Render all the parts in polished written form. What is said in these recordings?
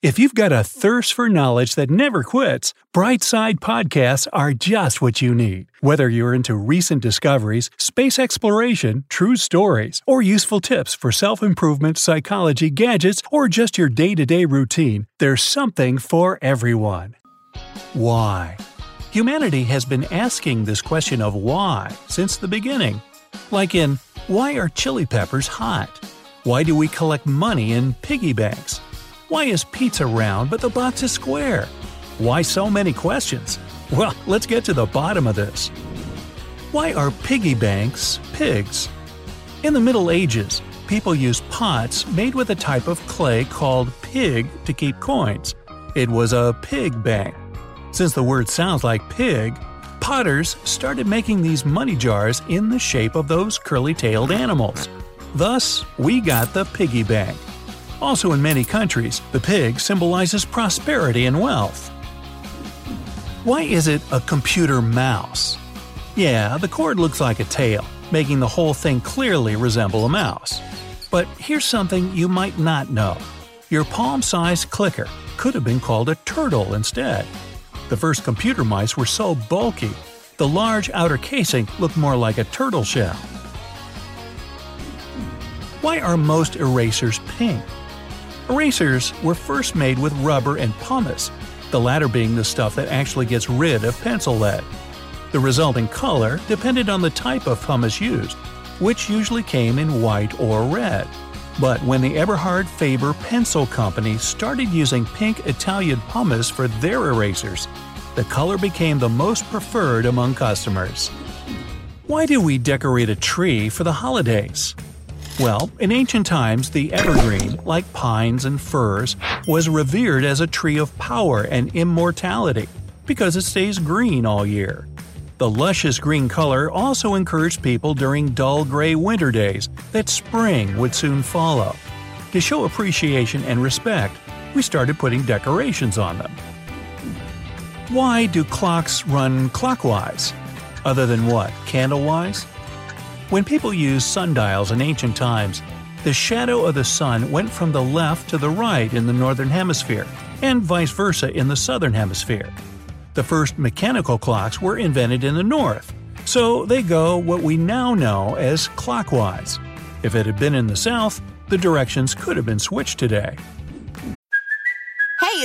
If you've got a thirst for knowledge that never quits, Brightside Podcasts are just what you need. Whether you're into recent discoveries, space exploration, true stories, or useful tips for self-improvement, psychology, gadgets, or just your day-to-day routine, there's something for everyone. Why? Humanity has been asking this question of why since the beginning. Like in, why are chili peppers hot? Why do we collect money in piggy banks? Why is pizza round but the box is square? Why so many questions? Well, let's get to the bottom of this. Why are piggy banks pigs? In the Middle Ages, people used pots made with a type of clay called pig to keep coins. It was a pig bank. Since the word sounds like pig, potters started making these money jars in the shape of those curly-tailed animals. Thus, we got the piggy bank. Also in many countries, the pig symbolizes prosperity and wealth. Why is it a computer mouse? Yeah, the cord looks like a tail, making the whole thing clearly resemble a mouse. But here's something you might not know. Your palm-sized clicker could have been called a turtle instead. The first computer mice were so bulky, the large outer casing looked more like a turtle shell. Why are most erasers pink? Erasers were first made with rubber and pumice, the latter being the stuff that actually gets rid of pencil lead. The resulting color depended on the type of pumice used, which usually came in white or red. But when the Eberhard Faber Pencil Company started using pink Italian pumice for their erasers, the color became the most preferred among customers. Why do we decorate a tree for the holidays? Well, in ancient times, the evergreen, like pines and firs, was revered as a tree of power and immortality because it stays green all year. The luscious green color also encouraged people during dull gray winter days that spring would soon follow. To show appreciation and respect, we started putting decorations on them. Why do clocks run clockwise? Other than what, candlewise? When people used sundials in ancient times, the shadow of the sun went from the left to the right in the northern hemisphere, and vice versa in the southern hemisphere. The first mechanical clocks were invented in the north, so they go what we now know as clockwise. If it had been in the south, the directions could have been switched today. Hey,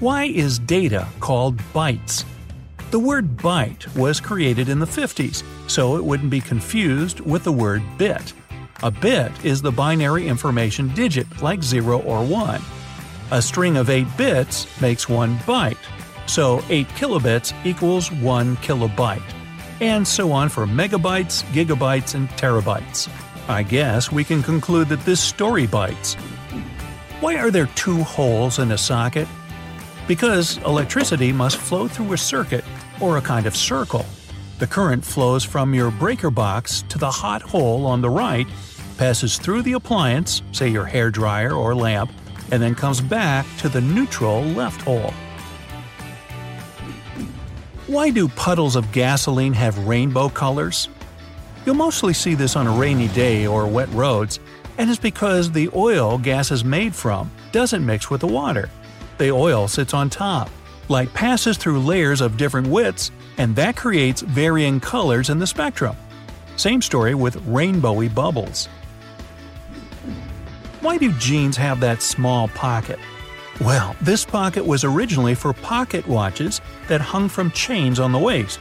Why is data called bytes? The word byte was created in the 50s, so it wouldn't be confused with the word bit. A bit is the binary information digit, like 0 or 1. A string of 8 bits makes 1 byte, so 8 kilobits equals 1 kilobyte. And so on for megabytes, gigabytes, and terabytes. I guess we can conclude that this story bites. Why are there 2 holes in a socket? Because electricity must flow through a circuit, or a kind of circle. The current flows from your breaker box to the hot hole on the right, passes through the appliance, say your hairdryer or lamp, and then comes back to the neutral left hole. Why do puddles of gasoline have rainbow colors? You'll mostly see this on a rainy day or wet roads, and it's because the oil gas is made from doesn't mix with the water. The oil sits on top. Light passes through layers of different widths, and that creates varying colors in the spectrum. Same story with rainbowy bubbles. Why do jeans have that small pocket? Well, this pocket was originally for pocket watches that hung from chains on the waist.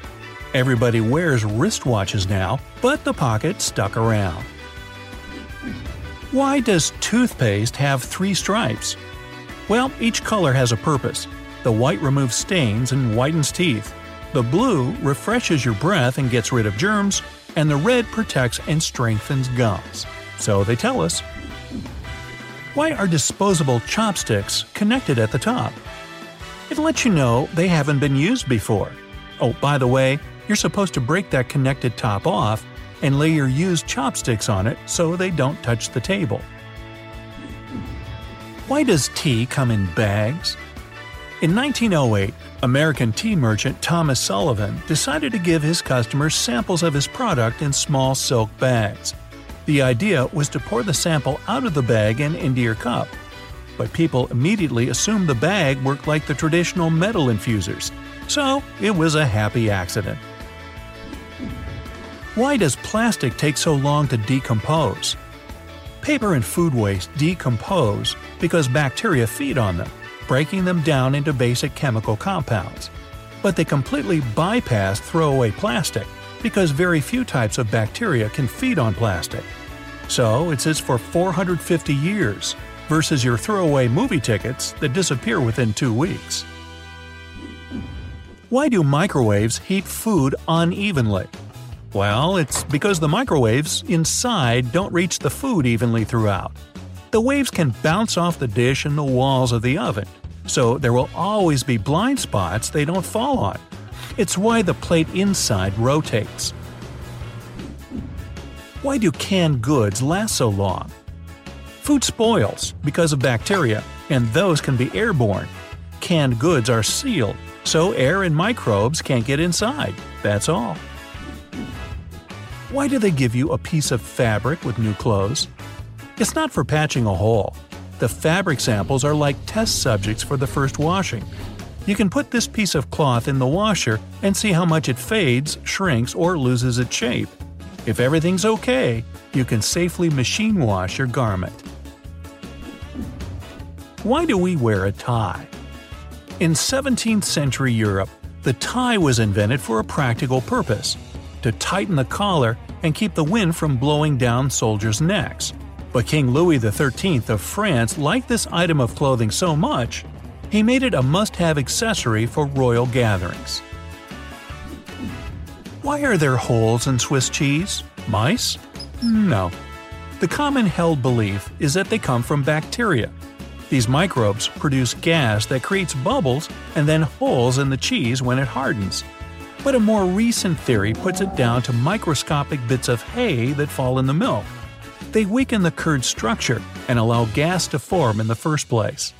Everybody wears wristwatches now, but the pocket stuck around. Why does toothpaste have 3 stripes? Well, each color has a purpose. The white removes stains and whitens teeth. The blue refreshes your breath and gets rid of germs, and the red protects and strengthens gums. So they tell us. Why are disposable chopsticks connected at the top? It lets you know they haven't been used before. Oh, by the way, you're supposed to break that connected top off and lay your used chopsticks on it so they don't touch the table. Why does tea come in bags? In 1908, American tea merchant Thomas Sullivan decided to give his customers samples of his product in small silk bags. The idea was to pour the sample out of the bag and into your cup. But people immediately assumed the bag worked like the traditional metal infusers, so it was a happy accident. Why does plastic take so long to decompose? Paper and food waste decompose because bacteria feed on them, breaking them down into basic chemical compounds. But they completely bypass throwaway plastic, because very few types of bacteria can feed on plastic. So it sits for 450 years, versus your throwaway movie tickets that disappear within 2 weeks. Why do microwaves heat food unevenly? Well, it's because the microwaves inside don't reach the food evenly throughout. The waves can bounce off the dish and the walls of the oven, so there will always be blind spots they don't fall on. It's why the plate inside rotates. Why do canned goods last so long? Food spoils because of bacteria, and those can be airborne. Canned goods are sealed, so air and microbes can't get inside. That's all. Why do they give you a piece of fabric with new clothes? It's not for patching a hole. The fabric samples are like test subjects for the first washing. You can put this piece of cloth in the washer and see how much it fades, shrinks, or loses its shape. If everything's okay, you can safely machine wash your garment. Why do we wear a tie? In 17th century Europe, the tie was invented for a practical purpose – to tighten the collar and keep the wind from blowing down soldiers' necks. But King Louis XIII of France liked this item of clothing so much, he made it a must-have accessory for royal gatherings. Why are there holes in Swiss cheese? Mice? No. The common held belief is that they come from bacteria. These microbes produce gas that creates bubbles and then holes in the cheese when it hardens. But a more recent theory puts it down to microscopic bits of hay that fall in the milk. They weaken the curd structure and allow gas to form in the first place.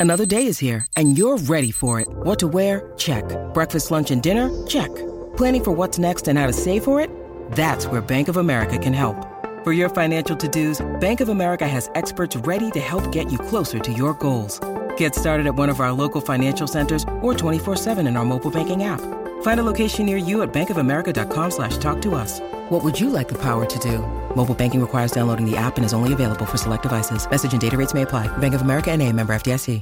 Another day is here, and you're ready for it. What to wear? Check. Breakfast, lunch, and dinner? Check. Planning for what's next and how to save for it? That's where Bank of America can help. For your financial to-dos, Bank of America has experts ready to help get you closer to your goals. Get started at one of our local financial centers or 24/7 in our mobile banking app. Find a location near you at bankofamerica.com/talktous. What would you like the power to do? Mobile banking requires downloading the app and is only available for select devices. Message and data rates may apply. Bank of America N.A. member FDIC.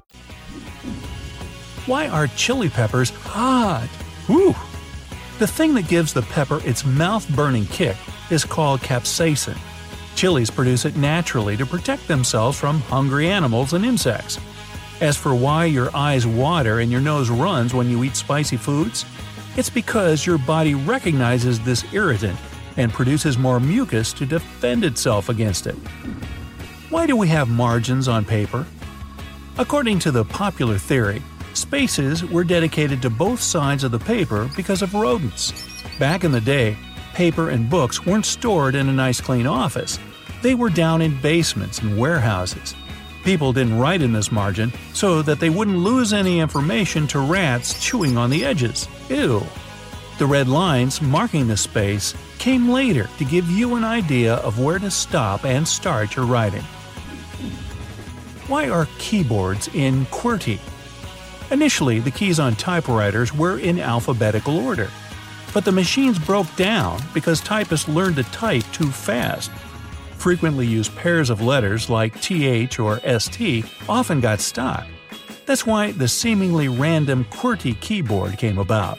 Why are chili peppers hot? Whew! The thing that gives the pepper its mouth-burning kick is called capsaicin. Chilies produce it naturally to protect themselves from hungry animals and insects. As for why your eyes water and your nose runs when you eat spicy foods, it's because your body recognizes this irritant and produces more mucus to defend itself against it. Why do we have margins on paper? According to the popular theory, spaces were dedicated to both sides of the paper because of rodents. Back in the day, paper and books weren't stored in a nice clean office. They were down in basements and warehouses. People didn't write in this margin so that they wouldn't lose any information to rats chewing on the edges. Ew! The red lines marking the space came later to give you an idea of where to stop and start your writing. Why are keyboards in QWERTY? Initially, the keys on typewriters were in alphabetical order. But the machines broke down because typists learned to type too fast. Frequently used pairs of letters like TH or ST often got stuck, That's why the seemingly random QWERTY keyboard came about.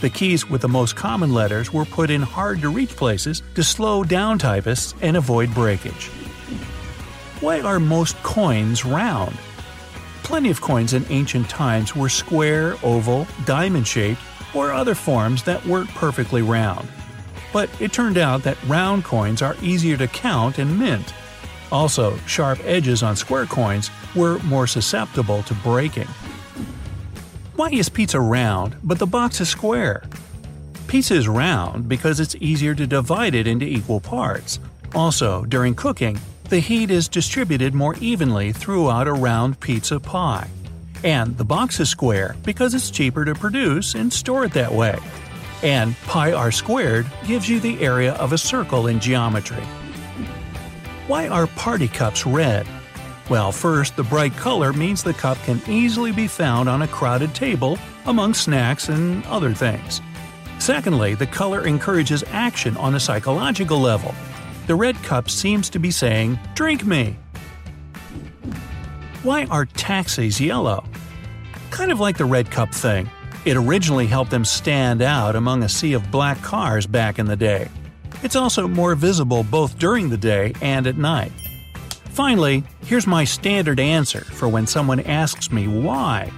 The keys with the most common letters were put in hard-to-reach places to slow down typists and avoid breakage. Why are most coins round? Plenty of coins in ancient times were square, oval, diamond-shaped, or other forms that weren't perfectly round. But it turned out that round coins are easier to count and mint. Also, sharp edges on square coins were more susceptible to breaking. Why is pizza round, but the box is square? Pizza is round because it's easier to divide it into equal parts. Also, during cooking, the heat is distributed more evenly throughout a round pizza pie. And the box is square because it's cheaper to produce and store it that way. And pi r squared gives you the area of a circle in geometry. Why are party cups red? Well, first, the bright color means the cup can easily be found on a crowded table, among snacks and other things. Secondly, the color encourages action on a psychological level. The red cup seems to be saying, "Drink me!" Why are taxis yellow? Kind of like the red cup thing. It originally helped them stand out among a sea of black cars back in the day. It's also more visible both during the day and at night. Finally, here's my standard answer for when someone asks me why.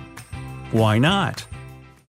Why not?